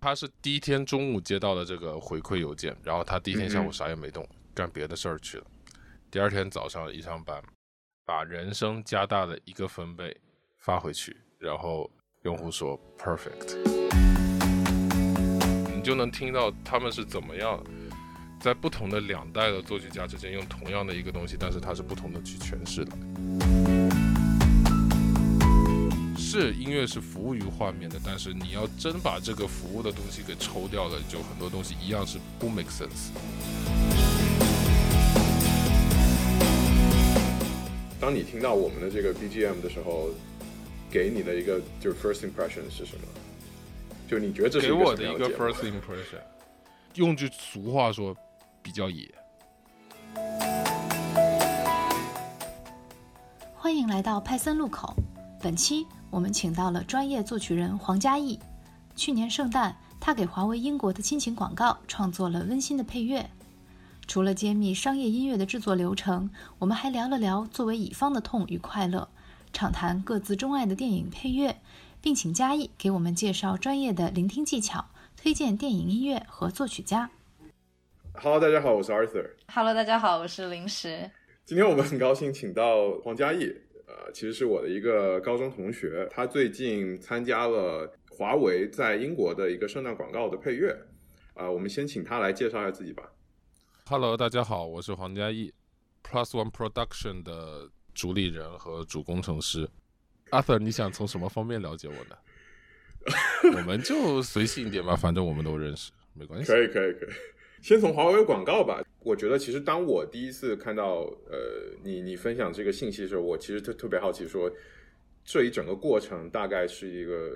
他是第一天中午接到了这个回馈邮件，然后他第一天下午啥也没动，干别的事儿去了。第二天早上一上班，把人声加大了一个分贝发回去，然后用户说 perfect， 你就能听到他们是怎么样在不同的两代的作曲家之间用同样的一个东西，但是它是不同的去诠释的。是音乐是服务于画面的，但是你要真把这个服务的东西给抽掉了，就很多东西一样是不 make sense。 当你听到我们的这个 BGM 的时候，给你的一个就是 first impression 是什么？就你觉得这是一个什么样的节目？给我的一个 first impression， 用句俗话说比较野。欢迎来到派森路口，本期我们请到了专业作曲人黄嘉译。去年圣诞，他给华为英国的亲情广告创作了温馨的配乐。除了揭秘商业音乐的制作流程，我们还聊了聊作为乙方的痛与快乐，畅谈各自钟爱的电影配乐，并请嘉译给我们介绍专业的聆听技巧，推荐电影音乐和作曲家。Hello， 大家好，我是 Arthur。Hello， 大家好，我是林石。今天我们很高兴请到黄嘉译。其实是我的一个高中同学，他最近参加了华为在英国的一个圣诞广告的配乐。我们先请他来介绍一下自己吧。Hello， 大家好，我是黄嘉译 ，Plus One Production 的主理人和主工程师。Arthur， 你想从什么方面了解我呢？我们就随性一点吧，反正我们都认识，没关系。可以。先从华为广告吧。我觉得其实当我第一次看到你分享这个信息的时候，我其实特别好奇说这一整个过程大概是一个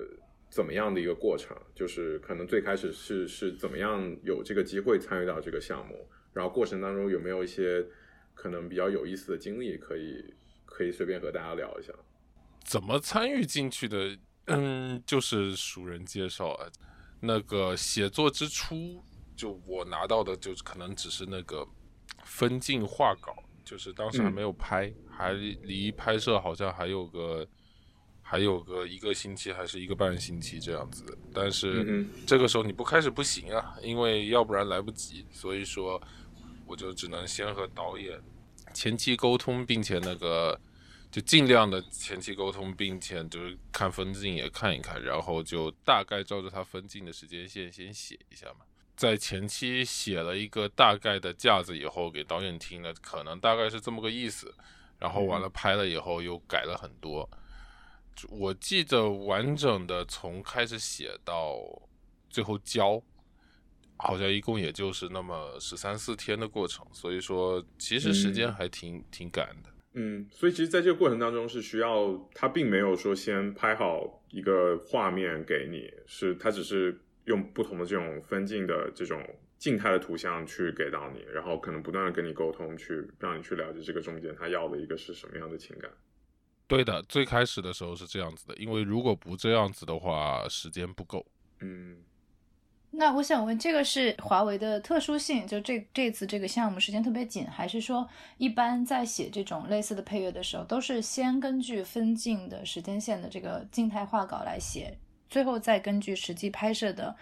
怎么样的一个过程，就是可能最开始是怎么样有这个机会参与到这个项目，然后过程当中有没有一些可能比较有意思的经历可以随便和大家聊一下。怎么参与进去的？就是熟人介绍啊。那个写作之初，就我拿到的就可能只是那个分镜画稿，就是当时还没有拍，还离拍摄好像还有个一个星期还是一个半星期这样子的。但是这个时候你不开始不行啊，因为要不然来不及。所以说我就只能先和导演前期沟通，并且那个就尽量的前期沟通，并且就是看分镜也看一看，然后就大概照着他分镜的时间线先写一下嘛。在前期写了一个大概的架子以后，给导演听了，可能大概是这么个意思，然后完了拍了以后又改了很多。我记得完整的从开始写到最后交，好像一共也就是那么13、14天的过程，所以说其实时间还挺赶的。所以其实在这个过程当中是需要，他并没有说先拍好一个画面给你，是他只是用不同的这种分镜的这种静态的图像去给到你，然后可能不断的跟你沟通，去让你去了解这个中间他要的一个是什么样的情感。对的，最开始的时候是这样子的，因为如果不这样子的话时间不够。那我想问，这个是华为的特殊性，就这次这个项目时间特别紧，还是说一般在写这种类似的配乐的时候都是先根据分镜的时间线的这个静态画稿来写，最后再根据实际拍摄的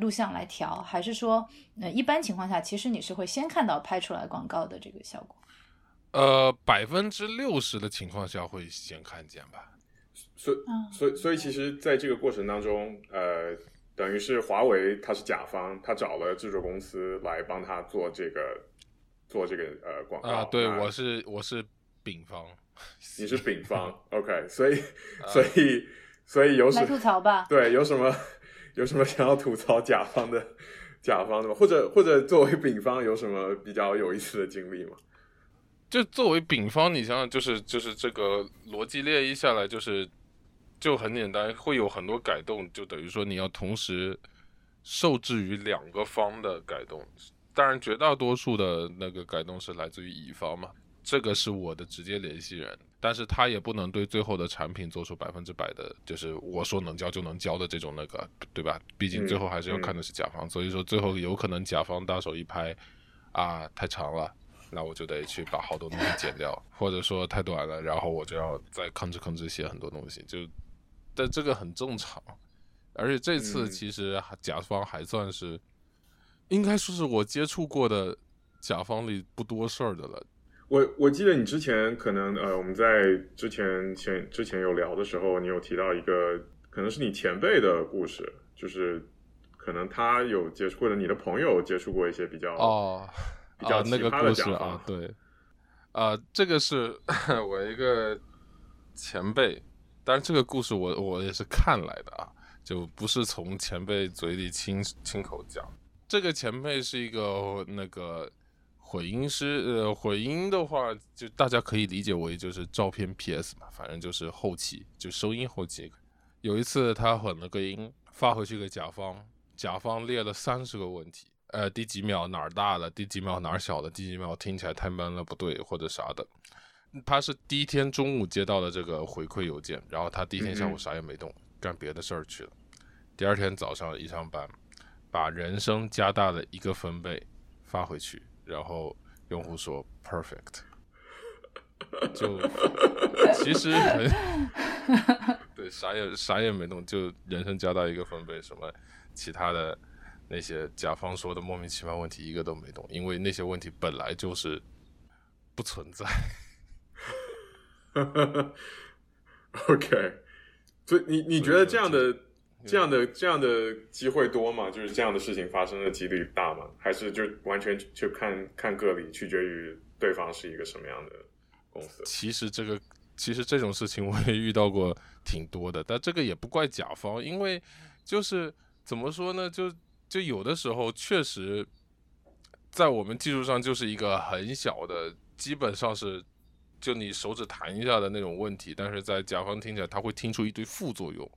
录像来调，还是说一般情况下其实你是会先看到拍出来广告的这个效果？60%的情况下会先看见吧。所以其实在这个过程当中等于是华为他是甲方，他找了制作公司来帮他做这个广告。对，我是丙方。你是丙方。OK， 所以有什么来吐槽吧？对，有什么想要吐槽甲方的吗？或者作为丙方有什么比较有意思的经历吗？就作为丙方，你想想，就是这个逻辑列一下来，就很简单，会有很多改动，就等于说你要同时受制于两个方的改动。当然，绝大多数的那个改动是来自于乙方嘛。这个是我的直接联系人，但是他也不能对最后的产品做出100%的，就是我说能交就能交的这种那个，对吧？毕竟最后还是要看的是甲方，所以说最后有可能甲方大手一拍，啊，太长了，那我就得去把好多东西剪掉，或者说太短了，然后我就要再吭哧吭哧写很多东西，就，但这个很正常。而且这次其实甲方还算是，应该说是我接触过的甲方里不多事儿的了。我记得你之前可能我们在之前有聊的时候，你有提到一个可能是你前辈的故事，就是可能他有接触或者你的朋友接触过一些比较奇葩的甲方、那个故事啊，对。这个是我一个前辈，但是这个故事我也是看来的啊，就不是从前辈嘴里亲口讲。这个前辈是一个那个混音师，混音的话就大家可以理解为就是照片 PS 嘛，反正就是后期就收音后期。有一次他混了个音发回去给甲方，甲方列了30个问题，第几秒哪儿大了，第几秒哪儿小了，第几秒听起来太闷了不对或者啥的。他是第一天中午接到了这个回馈邮件，然后他第一天下午啥也没动，干别的事儿去了。第二天早上一上班，把人声加大了1个分贝发回去，然后用户说 perfect。 就其实很对，啥也没动，就人声加大1个分贝，什么其他的那些甲方说的莫名其妙问题一个都没懂，因为那些问题本来就是不存在。OK， 所以你觉得这样的机会多吗？就是这样的事情发生的几率大吗？还是就完全就看个例，取决于对方是一个什么样的公司？其实这种事情我也遇到过挺多的，但这个也不怪甲方，因为就是怎么说呢，就有的时候确实在我们技术上就是一个很小的，基本上是就你手指弹一下的那种问题，但是在甲方听起来他会听出一堆副作用。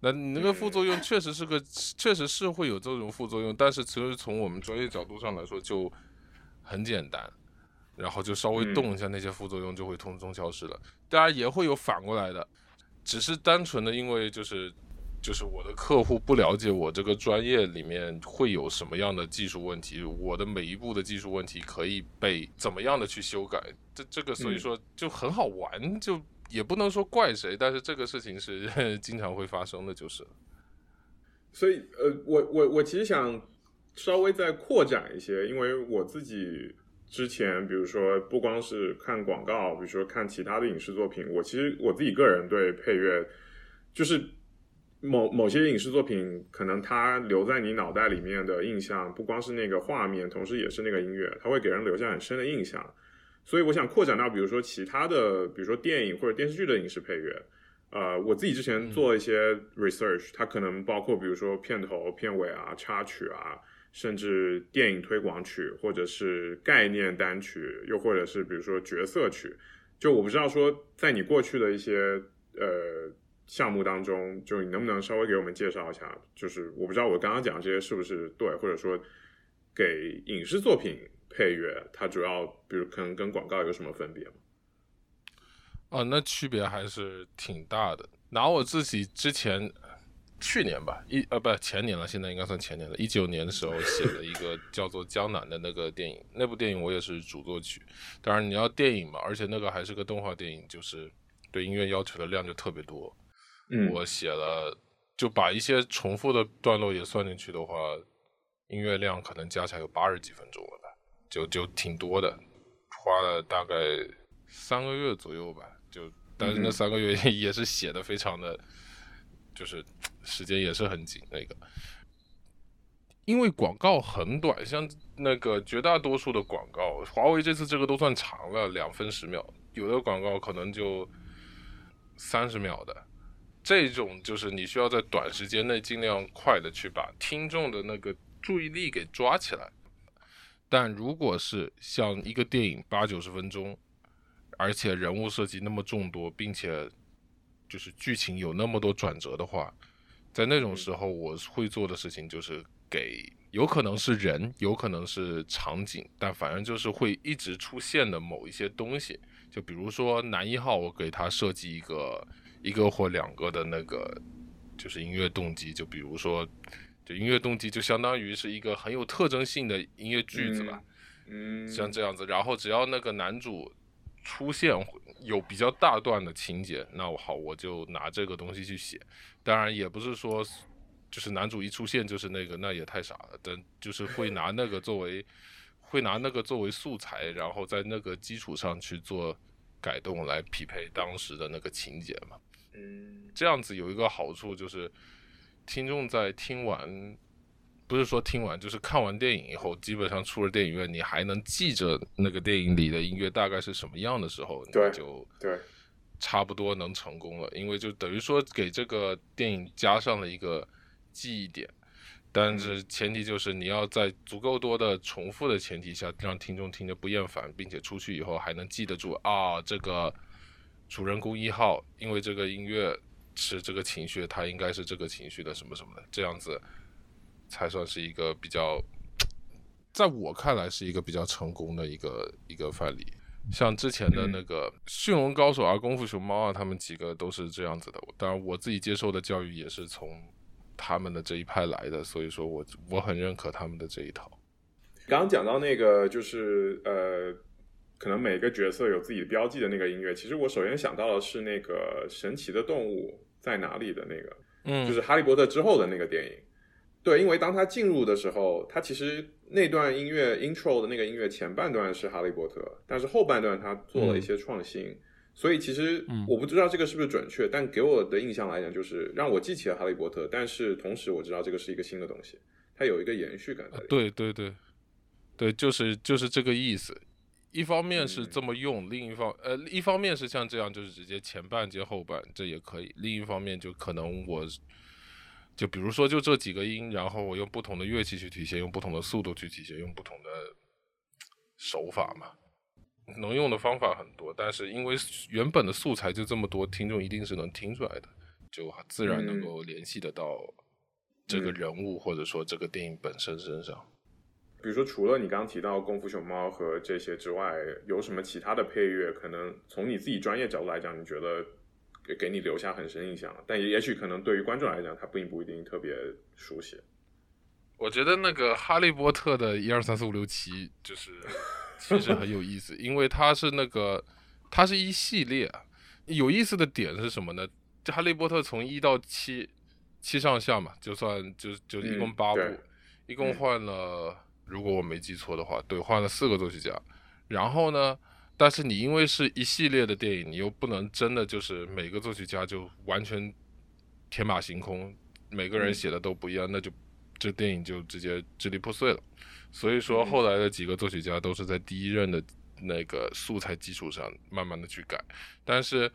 那你那个副作用确实是会有这种副作用，但是其实从我们专业角度上来说就很简单，然后就稍微动一下那些副作用就会通通消失了。当然也会有反过来的，只是单纯的因为就是我的客户不了解我这个专业里面会有什么样的技术问题，我的每一步的技术问题可以被怎么样的去修改，这个所以说就很好玩，就也不能说怪谁，但是这个事情是经常会发生的就是。所以我其实想稍微再扩展一些，因为我自己之前比如说不光是看广告，比如说看其他的影视作品，我自己个人对配乐就是某些影视作品可能它留在你脑袋里面的印象不光是那个画面，同时也是那个音乐，它会给人留下很深的印象。所以我想扩展到比如说其他的，比如说电影或者电视剧的影视配乐。我自己之前做一些 research， 它可能包括比如说片头片尾啊，插曲啊，甚至电影推广曲，或者是概念单曲，又或者是比如说角色曲。就我不知道说在你过去的一些项目当中，就你能不能稍微给我们介绍一下，就是我不知道我刚刚讲这些是不是对，或者说给影视作品配乐它主要比如可能跟广告有什么分别吗？那区别还是挺大的。拿我自己之前去年吧，不前年了，现在应该算前年了，19年的时候写了一个叫做《江南》的那个电影，那部电影我也是主作曲。当然你要电影嘛，而且那个还是个动画电影，就是对音乐要求的量就特别多。我写了就把一些重复的段落也算进去的话，音乐量可能加起来有80几分钟了吧，就挺多的，花了大概3个月左右吧。就但是那3个月也是写的非常的，就是时间也是很紧那个。因为广告很短，像那个绝大多数的广告，华为这次这个都算长了，2分10秒，有的广告可能就30秒的。这种就是你需要在短时间内尽量快的去把听众的那个注意力给抓起来。但如果是像一个电影80-90分钟，而且人物设计那么众多，并且就是剧情有那么多转折的话，在那种时候我会做的事情就是给有可能是人，有可能是场景，但反正就是会一直出现的某一些东西。就比如说男一号，我给他设计一个或2个的那个就是音乐动机，就比如说就音乐动机就相当于是一个很有特征性的音乐句子吧，像这样子。然后只要那个男主出现有比较大段的情节，那我就拿这个东西去写。当然也不是说就是男主一出现就是那个，那也太傻了，但就是会拿那个作为素材，然后在那个基础上去做改动来匹配当时的那个情节嘛。这样子有一个好处就是听众在听完，不是说听完，就是看完电影以后，基本上出了电影院你还能记着那个电影里的音乐大概是什么样的时候，你就差不多能成功了，因为就等于说给这个电影加上了一个记忆点。但是前提就是你要在足够多的重复的前提下让听众听着不厌烦，并且出去以后还能记得住啊，这个主人公一号因为这个音乐是这个情绪，他应该是这个情绪的什么什么的，这样子才算是一个比较，在我看来是一个比较成功的一个范例。像之前的那个驯龙高手啊、功夫熊猫啊，他们几个都是这样子的。当然我自己接受的教育也是从他们的这一派来的，所以说我很认可他们的这一套。刚刚讲到那个就是可能每个角色有自己的标记的那个音乐，其实我首先想到的是那个神奇的动物在哪里的那个，就是哈利波特之后的那个电影。对，因为当他进入的时候，他其实那段音乐 intro 的那个音乐前半段是哈利波特，但是后半段他做了一些创新，所以其实我不知道这个是不是准确，但给我的印象来讲就是让我记起了哈利波特，但是同时我知道这个是一个新的东西，它有一个延续感在里面。对对对对，就是这个意思。一方面是这么用，一方面是像这样就是直接前半接后半，这也可以。另一方面就可能我就比如说就这几个音，然后我用不同的乐器去体现，用不同的速度去体现，用不同的手法嘛，能用的方法很多，但是因为原本的素材就这么多，听众一定是能听出来的，就自然能够联系得到这个人物或者说这个电影本身身上。比如说除了你刚刚提到功夫熊猫和这些之外，有什么其他的配乐可能从你自己专业角度来讲你觉得给你留下很深印象，但也许可能对于观众来讲他并不一定特别熟悉？我觉得那个哈利波特的1、2、3、4、5、6、7就是其实很有意思，因为它是一系列。有意思的点是什么呢？哈利波特从1到7，7上下嘛，就一共8部，一共换了，如果我没记错的话，对，换了4个作曲家。然后呢，但是你因为是一系列的电影，你又不能真的就是每个作曲家就完全天马行空，每个人写的都不一样，那就这电影就直接支离破碎了。所以说后来的几个作曲家都是在第一任的那个素材基础上慢慢的去改。但是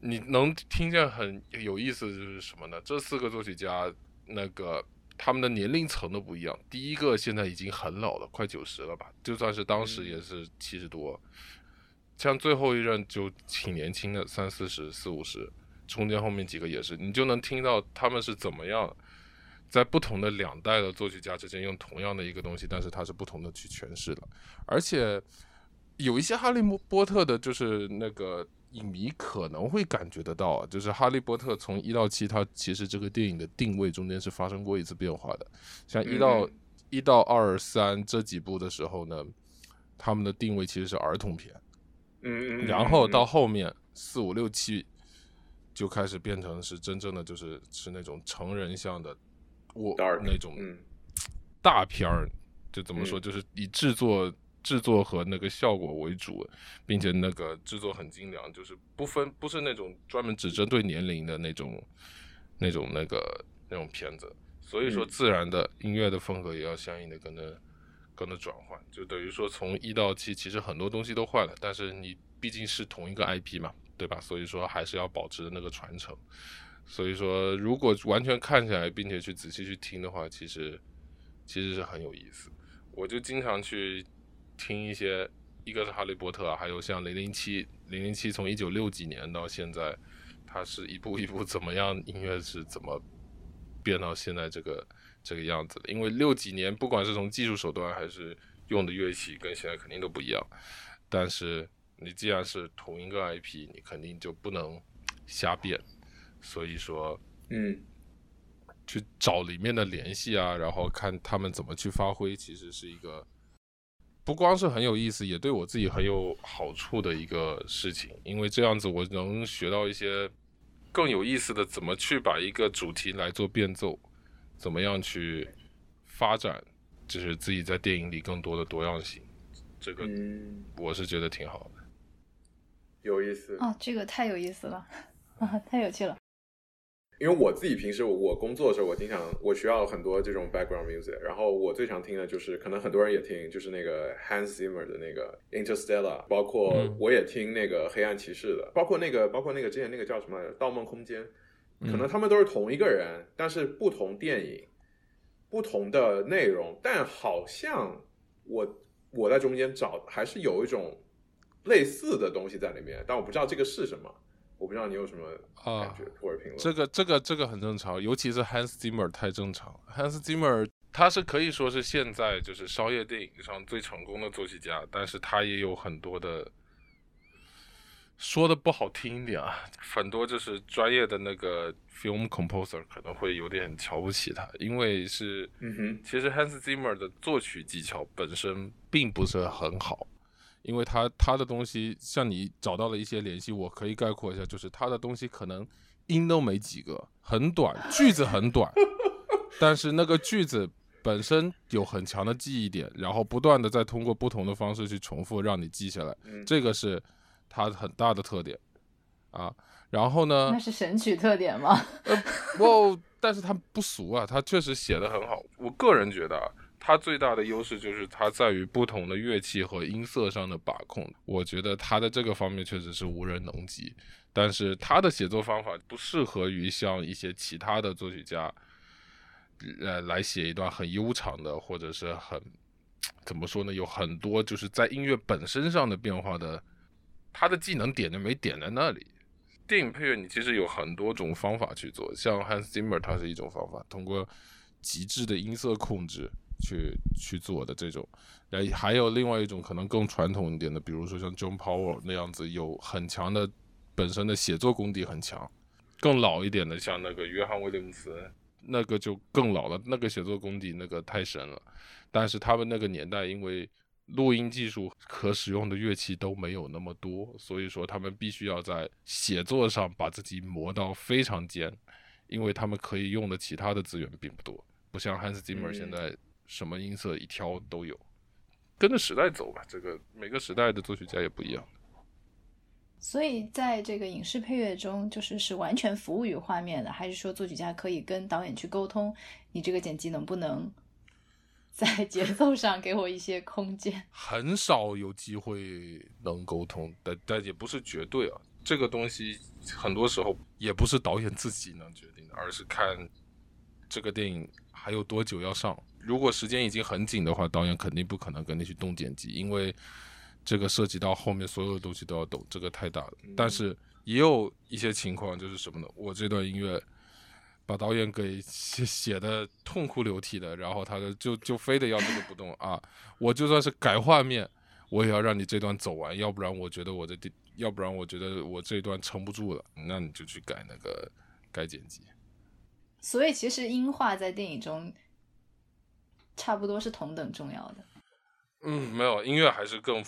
你能听见很有意思就是什么呢？这4个作曲家那个他们的年龄层都不一样，第一个现在已经很老了，快90了吧，就算是当时也是70多，像最后一任就挺年轻的，30、40、50，中间后面几个也是，你就能听到他们是怎么样在不同的两代的作曲家之间用同样的一个东西，但是它是不同的去诠释的。而且有一些哈利波特的就是那个影迷可能会感觉得到，就是哈利波特从1到7，它其实这个电影的定位中间是发生过一次变化的。像1到2、3这几部的时候呢，他们的定位其实是儿童片，然后到后面4、5、6、7就开始变成是真正的就是那种成人向的，那种大片儿，就怎么说，就是以制作和那个效果为主，并且那个制作很精良，就是不是那种专门只针对年龄的那种片子，所以说自然的音乐的风格也要相应的跟着转换，就等于说从1到7其实很多东西都换了，但是你毕竟是同一个 IP 嘛，对吧？所以说还是要保持那个传承。所以说如果完全看起来并且去仔细去听的话，其实是很有意思。我就经常去听一个是哈利波特，还有像007从196几年到现在，它是一步一步怎么样，音乐是怎么变到现在这个样子的。因为60几年不管是从技术手段还是用的乐器跟现在肯定都不一样，但是你既然是同一个 IP， 你肯定就不能瞎变，所以说去找里面的联系啊，然后看他们怎么去发挥，其实是一个不光是很有意思，也对我自己很有好处的一个事情。因为这样子我能学到一些更有意思的怎么去把一个主题来做变奏，怎么样去发展，就是自己在电影里更多的多样性，这个我是觉得挺好的，有意思啊，这个太有意思了啊，太有趣了。因为我自己平时我工作的时候，我经常我需要很多这种 background music， 然后我最常听的就是可能很多人也听，就是那个 Hans Zimmer 的那个 Interstellar， 包括我也听那个黑暗骑士的，包括那个之前那个叫什么《盗梦空间》，可能他们都是同一个人，但是不同电影不同的内容，但好像我在中间找还是有一种类似的东西在里面，但我不知道这个是什么。我不知道你有什么感觉或者评论。这个很正常，尤其是 Hans Zimmer 太正常。Hans Zimmer 他是可以说是现在就是商业电影上最成功的作曲家，但是他也有很多的，说的不好听一点啊，很多就是专业的那个 film composer 可能会有点瞧不起他，因为是，其实 Hans Zimmer 的作曲技巧本身并不是很好。因为他的东西像你找到了一些联系，我可以概括一下，就是他的东西可能音都没几个，很短，句子很短，但是那个句子本身有很强的记忆点，然后不断的再通过不同的方式去重复让你记下来，这个是他很大的特点啊。然后呢？那是神曲特点吗？但是他不俗啊，他确实写得很好。我个人觉得啊，它最大的优势就是它在于不同的乐器和音色上的把控，我觉得它的这个方面确实是无人能及，但是它的写作方法不适合于像一些其他的作曲家来写一段很悠长的，或者是很怎么说呢，有很多就是在音乐本身上的变化的，他的技能点就没点在那里。电影配乐你其实有很多种方法去做，像 Hans Zimmer 它是一种方法，通过极致的音色控制去做的这种，还有另外一种可能更传统一点的，比如说像 John Powell 那样子，有很强的本身的写作功底很强，更老一点的像那个约翰威廉姆斯，那个就更老了，那个写作功底那个太深了，但是他们那个年代因为录音技术可使用的乐器都没有那么多，所以说他们必须要在写作上把自己磨到非常尖，因为他们可以用的其他的资源并不多，不像 Hans Zimmer 现在什么音色一挑都有，跟着时代走吧，这个每个时代的作曲家也不一样。所以在这个影视配乐中，就是是完全服务于画面的，还是说作曲家可以跟导演去沟通，你这个剪辑能不能在节奏上给我一些空间？很少有机会能沟通，但也不是绝对啊，这个东西很多时候也不是导演自己能决定的，而是看这个电影还有多久要上。如果时间已经很紧的话，导演肯定不可能跟你去动剪辑，因为这个涉及到后面所有的东西都要懂，这个太大了。但是也有一些情况就是什么呢？我这段音乐把导演给写的痛哭流涕的，然后他就非得要这个不动啊！我就算是改画面，我也要让你这段走完，要不然我觉得我这段撑不住了，那你就去改那个改剪辑。所以其实音画在电影中差不多是同等重要的。没有，音乐还是更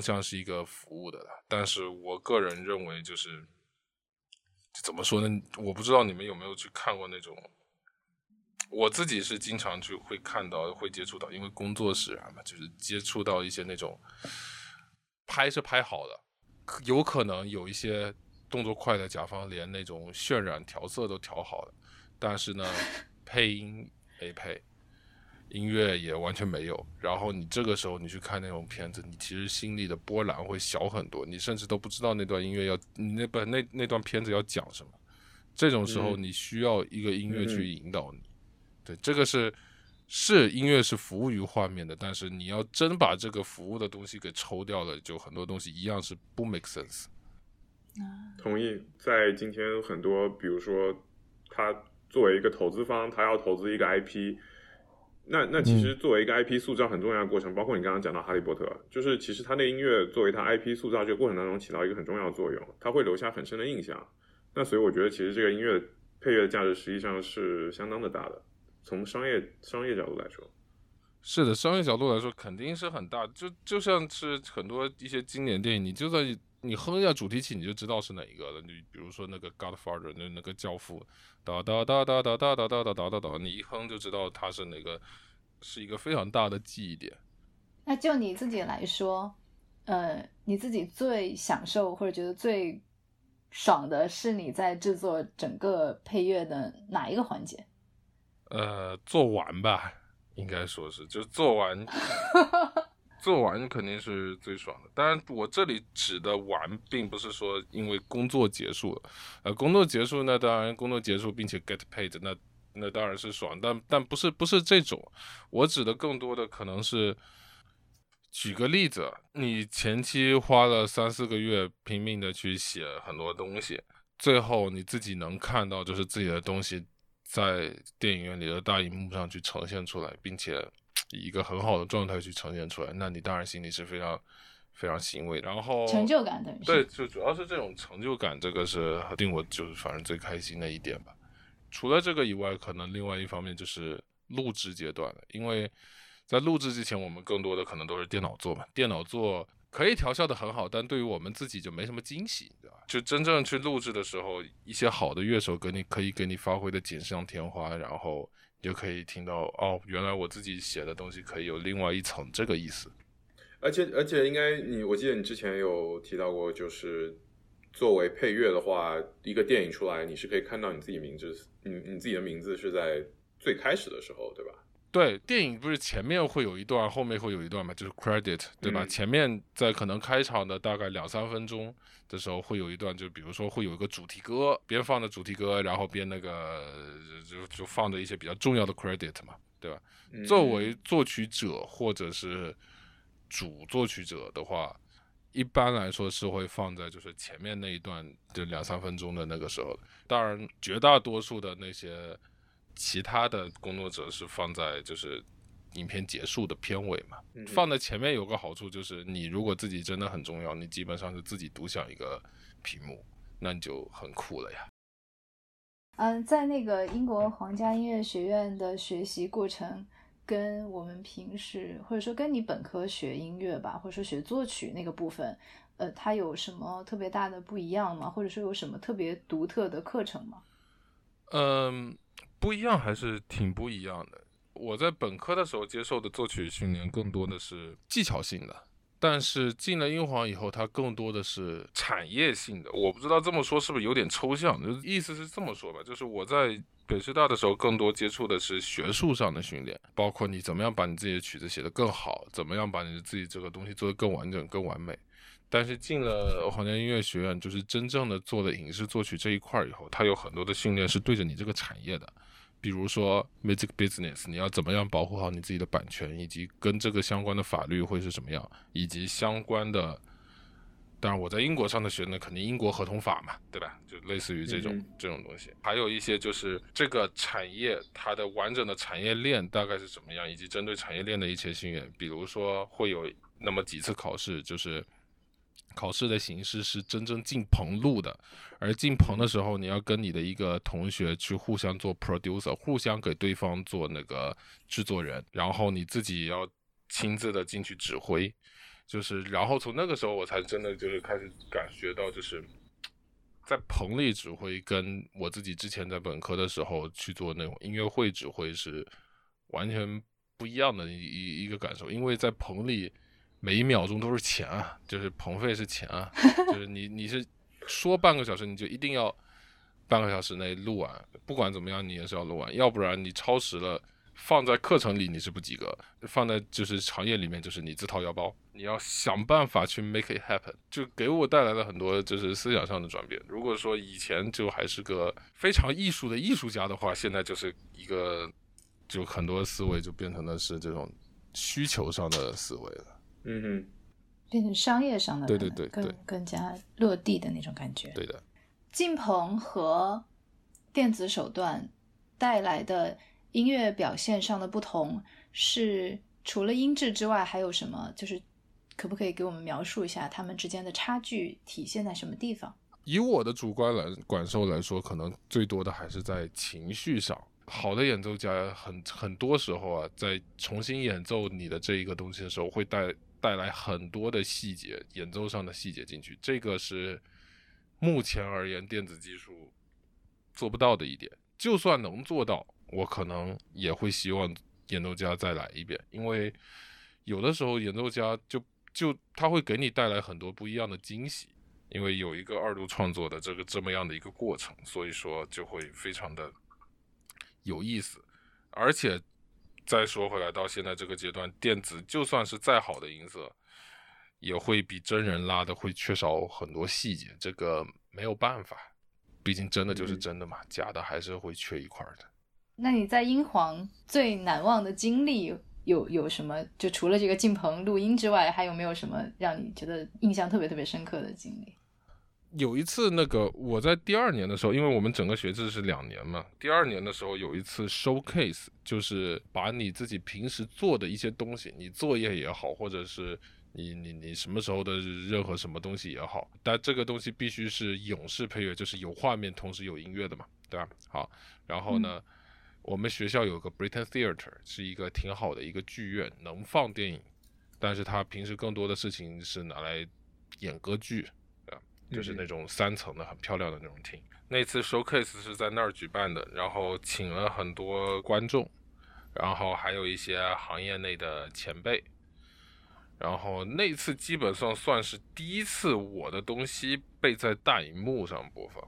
像是一个服务的，但是我个人认为就是怎么说呢，我不知道你们有没有去看过那种，我自己是经常去会看到会接触到，因为工作使然嘛，就是接触到一些那种拍是拍好的，有可能有一些动作快的甲方连那种渲染调色都调好了，但是呢配音没配，音乐也完全没有，然后你这个时候你去看那种片子，你其实心里的波澜会小很多，你甚至都不知道那段音乐那段片子要讲什么，这种时候你需要一个音乐去引导你。对，这个是音乐是服务于画面的，但是你要真把这个服务的东西给抽掉了，就很多东西一样是不 make sense。 同意。在今天很多比如说他作为一个投资方，他要投资一个 IP，那其实作为一个 IP 塑造很重要的过程，包括你刚刚讲到哈利波特，就是其实他的音乐作为他 IP 塑造这个过程当中起到一个很重要的作用，他会留下很深的印象。那所以我觉得其实这个音乐配乐的价值实际上是相当的大的，从商业角度来说。是的，商业角度来说肯定是很大，就像是很多一些经典电影，你就算你哼一下主题曲，你就知道是哪一个了。你比如说那个《Godfather》，那个教父，哒哒哒哒哒哒哒哒哒哒哒哒，你一哼就知道它是哪个，是一个非常大的记忆点。那就你自己来说，你自己最享受或者觉得最爽的是你在制作整个配乐的哪一个环节？做完吧，应该说是，就是做完。做完肯定是最爽的，当然我这里指的完并不是说因为工作结束了，工作结束那当然工作结束并且 get paid 那当然是爽，但不是这种，我指的更多的可能是，举个例子，你前期花了3-4个月拼命的去写很多东西，最后你自己能看到就是自己的东西在电影院里的大荧幕上去呈现出来，并且以一个很好的状态去呈现出来，那你当然心里是非常非常欣慰，然后成就感等于是对，就主要是这种成就感，这个是令我就是反正最开心的一点吧。除了这个以外，可能另外一方面就是录制阶段了，因为在录制之前，我们更多的可能都是电脑做嘛，电脑做可以调校的很好，但对于我们自己就没什么惊喜，对吧？就真正去录制的时候，一些好的乐手可以给你发挥的锦上添花，然后你就可以听到哦，原来我自己写的东西可以有另外一层这个意思。而且应该我记得你之前有提到过，就是作为配乐的话，一个电影出来你是可以看到你自己名字，你自己的名字是在最开始的时候，对吧？对，电影不是前面会有一段，后面会有一段嘛，就是 credit， 对吧？前面在可能开场的大概2-3分钟的时候会有一段，就比如说会有一个主题歌，边放着主题歌，然后边那个就放着一些比较重要的 credit 嘛，对吧？作为作曲者或者是主作曲者的话，一般来说是会放在就是前面那一段，就2-3分钟的那个时候。当然，绝大多数的那些其他的工作者是放在就是影片结束的片尾嘛，放在前面有个好处就是你如果自己真的很重要，你基本上是自己独享一个屏幕，那你就很酷了呀。在那个英国皇家音乐学院的学习过程跟我们平时或者说跟你本科学音乐吧，或者说学作曲那个部分，它有什么特别大的不一样吗？或者说有什么特别独特的课程吗？不一样还是挺不一样的。我在本科的时候接受的作曲训练更多的是技巧性的，但是进了英皇以后，它更多的是产业性的。我不知道这么说是不是有点抽象，就是意思是这么说吧，就是我在北师大的时候更多接触的是学术上的训练，包括你怎么样把你自己的曲子写得更好，怎么样把你自己这个东西做得更完整更完美。但是进了皇家音乐学院，就是真正的做了影视作曲这一块以后，它有很多的训练是对着你这个产业的，比如说 music business， 你要怎么样保护好你自己的版权，以及跟这个相关的法律会是什么样，以及相关的，当然我在英国上的学呢，肯定英国合同法嘛，对吧？就类似于这种东西，还有一些就是这个产业它的完整的产业链大概是怎么样，以及针对产业链的一些训练，比如说会有那么几次考试，就是考试的形式是真正进棚录的，而进棚的时候，你要跟你的一个同学去互相做 producer， 互相给对方做那个制作人，然后你自己要亲自的进去指挥，就是，然后从那个时候我才真的就是开始感觉到，就是在棚里指挥跟我自己之前在本科的时候去做那种音乐会指挥是完全不一样的一个感受，因为在棚里，每一秒钟都是钱啊，就是棚费是钱啊，就是你是说半个小时，你就一定要半个小时内录完，不管怎么样你也是要录完，要不然你超时了，放在课程里你是不及格，放在就是行业里面就是你自掏腰包，你要想办法去 make it happen， 就给我带来了很多就是思想上的转变。如果说以前就还是个非常艺术的艺术家的话，现在就是一个就很多思维就变成的是这种需求上的思维了。嗯哼，变成商业上的，对对对，更加落地的那种感觉。对的，进棚和电子手段带来的音乐表现上的不同，是除了音质之外还有什么？就是可不可以给我们描述一下他们之间的差距体现在什么地方？以我的主观感受来说，可能最多的还是在情绪上。好的演奏家很多时候啊，在重新演奏你的这一个东西的时候，会带带来很多的细节，演奏上的细节进去，这个是目前而言电子技术做不到的一点。就算能做到，我可能也会希望演奏家再来一遍，因为有的时候演奏家就他会给你带来很多不一样的惊喜，因为有一个二度创作的这么样的一个过程，所以说就会非常的有意思。而且再说回来，到现在这个阶段，电子就算是再好的音色，也会比真人拉的会缺少很多细节，这个没有办法，毕竟真的就是真的嘛，假的还是会缺一块的。那你在英皇最难忘的经历有什么？就除了这个进棚录音之外，还有没有什么让你觉得印象特别特别深刻的经历？有一次那个我在第2年的时候，因为我们整个学制是2年嘛，第2年的时候有一次 showcase， 就是把你自己平时做的一些东西，你作业也好，或者是你什么时候的任何什么东西也好，但这个东西必须是影视配乐，就是有画面同时有音乐的嘛，对吧？好，然后呢我们学校有个 Britain Theatre， 是一个挺好的一个剧院，能放电影，但是它平时更多的事情是拿来演歌剧，就是那种3层的很漂亮的那种厅。那次 showcase 是在那儿举办的，然后请了很多观众，然后还有一些行业内的前辈，然后那次基本上算是第一次我的东西被在大荧幕上播放。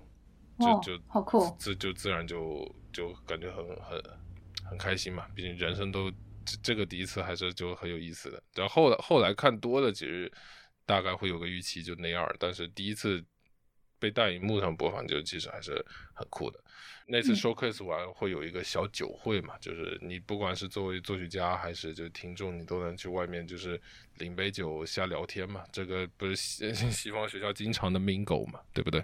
好酷！这就自然就感觉很开心嘛，毕竟人生都这个第一次还是就很有意思的。然后后来看多了，其实大概会有个预期就那样，但是第一次被大荧幕上播放，就其实还是很酷的。那次 showcase 完会有一个小酒会嘛，就是你不管是作为作曲家还是就听众，你都能去外面就是领杯酒瞎聊天嘛，这个不是西方学校经常的 mingle 嘛，对不对？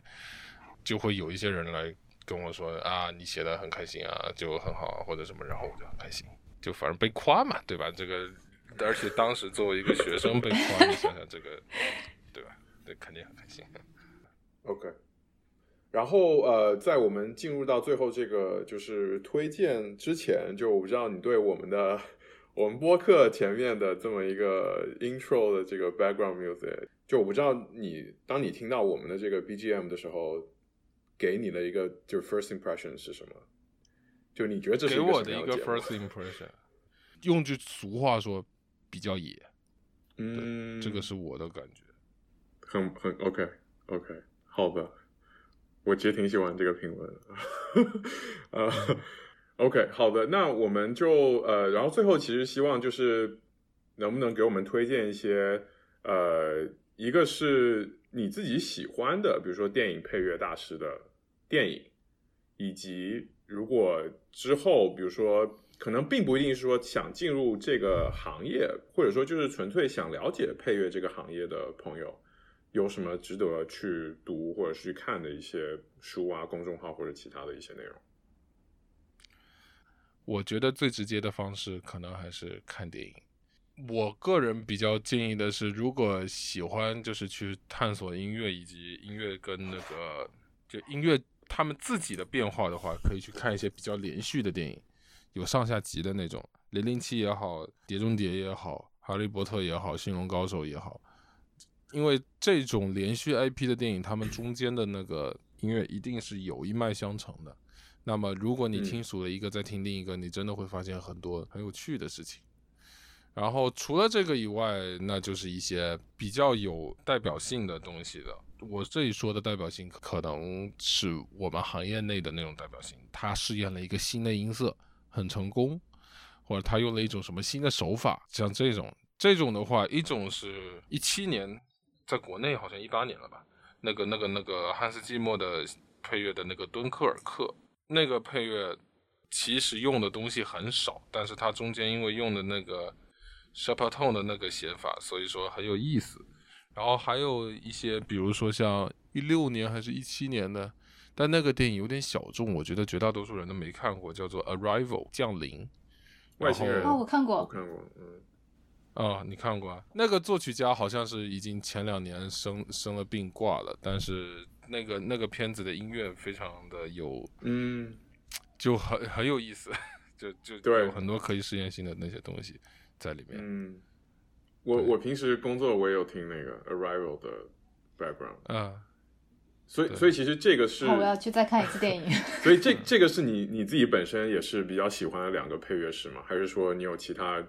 就会有一些人来跟我说啊，你写的很开心啊，就很好，或者什么，然后我就很开心，就反正被夸嘛，对吧？这个，而且当时作为一个学生被夸，你想想这个，对吧？这肯定很开心。OK， 然后在我们进入到最后这个就是推荐之前，就我不知道你对我们播客前面的这么一个 intro 的这个 background music， 就我不知道你当你听到我们的这个 BGM 的时候，给你的一个就是 first impression 是什么？就你觉得这是一个什么样的节目？给我的一个 first impression， 用句俗话说，比较野。嗯，这个是我的感觉。很 OK， 好的，我其实挺喜欢这个评论。OK， 好的，那我们就然后最后其实希望就是能不能给我们推荐一些一个是你自己喜欢的，比如说电影配乐大师的电影，以及如果之后，比如说可能并不一定是说想进入这个行业，或者说就是纯粹想了解配乐这个行业的朋友，有什么值得去读或者去看的一些书啊、公众号或者其他的一些内容？我觉得最直接的方式可能还是看电影。我个人比较建议的是，如果喜欢就是去探索音乐以及音乐跟那个就音乐他们自己的变化的话，可以去看一些比较连续的电影，有上下集的那种，007也好，碟中谍也好，哈利波特也好，驯龙高手也好，因为这种连续 IP 的电影，他们中间的那个音乐一定是有一脉相承的。那么如果你听熟了一个再听另一个，你真的会发现很多很有趣的事情。然后除了这个以外，那就是一些比较有代表性的东西了。我这里说的代表性可能是我们行业内的那种代表性，他试验了一个新的音色很成功，或者他用了一种什么新的手法，像这种的话，一种是17年，在国内好像18年了吧，那个汉斯季默的配乐的那个敦刻尔克，那个配乐其实用的东西很少，但是他中间因为用的那个Shepard Tone 的那个写法，所以说很有意思。然后还有一些比如说像16年还是17年的，但那个电影有点小众，我觉得绝大多数人都没看过，叫做 Arrival 降临，外星人。哦，我看过。嗯，哦，你看过啊？那个作曲家好像是已经前2年生了病挂了，但是那个片子的音乐非常的有，就很有意思，就有很多可以实验性的那些东西在里面。我平时工作我也有听那个 Arrival 的 background 所以其实这个是我要去再看一次电影所以这个是你自己本身也是比较喜欢的两个配乐师吗？还是说你有其他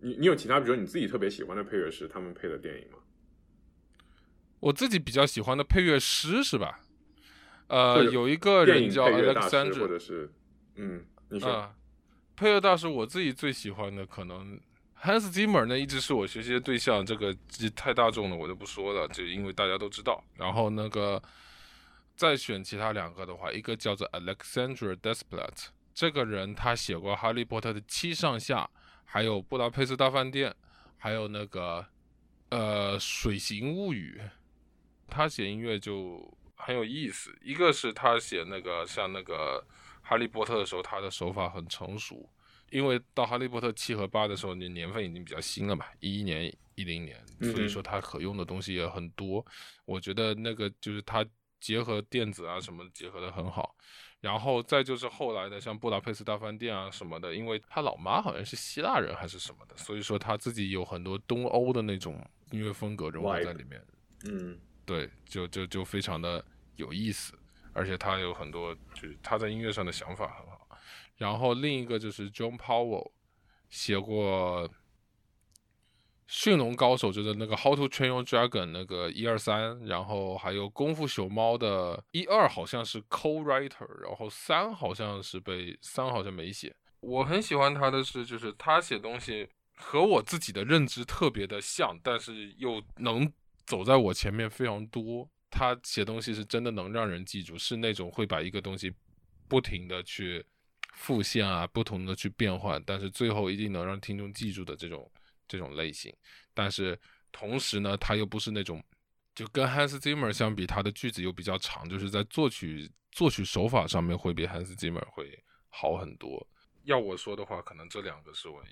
比如说你自己特别喜欢的配乐师他们配的电影吗？我自己比较喜欢的配乐师是吧？有一个人叫 Alexandra 或者是你说配乐大师，我自己最喜欢的可能 Hans Zimmer 呢一直是我学习的对象，这个太大众了我就不说了，就因为大家都知道。然后那个再选其他两个的话，一个叫做 Alexandra Desplat， 这个人他写过哈利波特的七上下，还有布达佩斯大饭店，还有那个水形物语。他写音乐就很有意思，一个是他写那个像那个哈利波特的时候他的手法很成熟，因为到哈利波特7和8的时候你年份已经比较新了嘛，11年、10年，所以说他可用的东西也很多。我觉得那个就是他结合电子啊什么结合的很好。然后再就是后来的像布达佩斯大饭店啊什么的，因为他老妈好像是希腊人还是什么的，所以说他自己有很多东欧的那种音乐风格融合在里面。对，就非常的有意思，而且他有很多就是他在音乐上的想法很好。然后另一个就是 John Powell， 写过《驯龙高手》就是那个 How to Train Your Dragon 那个1、2、3，然后还有《功夫熊猫》的1、2好像是 co-writer， 然后3好像没写。我很喜欢他的是就是他写东西和我自己的认知特别的像，但是又能走在我前面非常多。他写东西是真的能让人记住，是那种会把一个东西不停的去复现啊，不同的去变换，但是最后一定能让听众记住的这种类型。但是同时呢他又不是那种就跟 Hans Zimmer 相比他的句子又比较长，就是在作曲手法上面会比 Hans Zimmer 会好很多。要我说的话可能这两个是我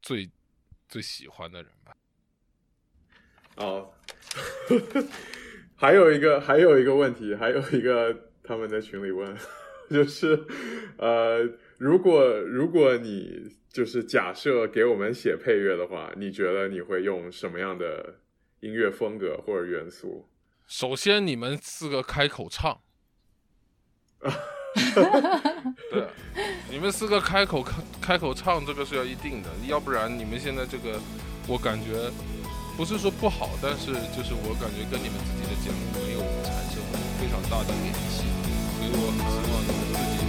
最最喜欢的人吧。还有一个问题，还有一个他们在群里问，就是如果你就是假设给我们写配乐的话，你觉得你会用什么样的音乐风格或者元素？首先你们4个开口唱对，你们4个开口唱，这个是要一定的，要不然你们现在这个我感觉不是说不好，但是就是我感觉跟你们自己的节目没有产生非常大的联系，所以我很希望你们自己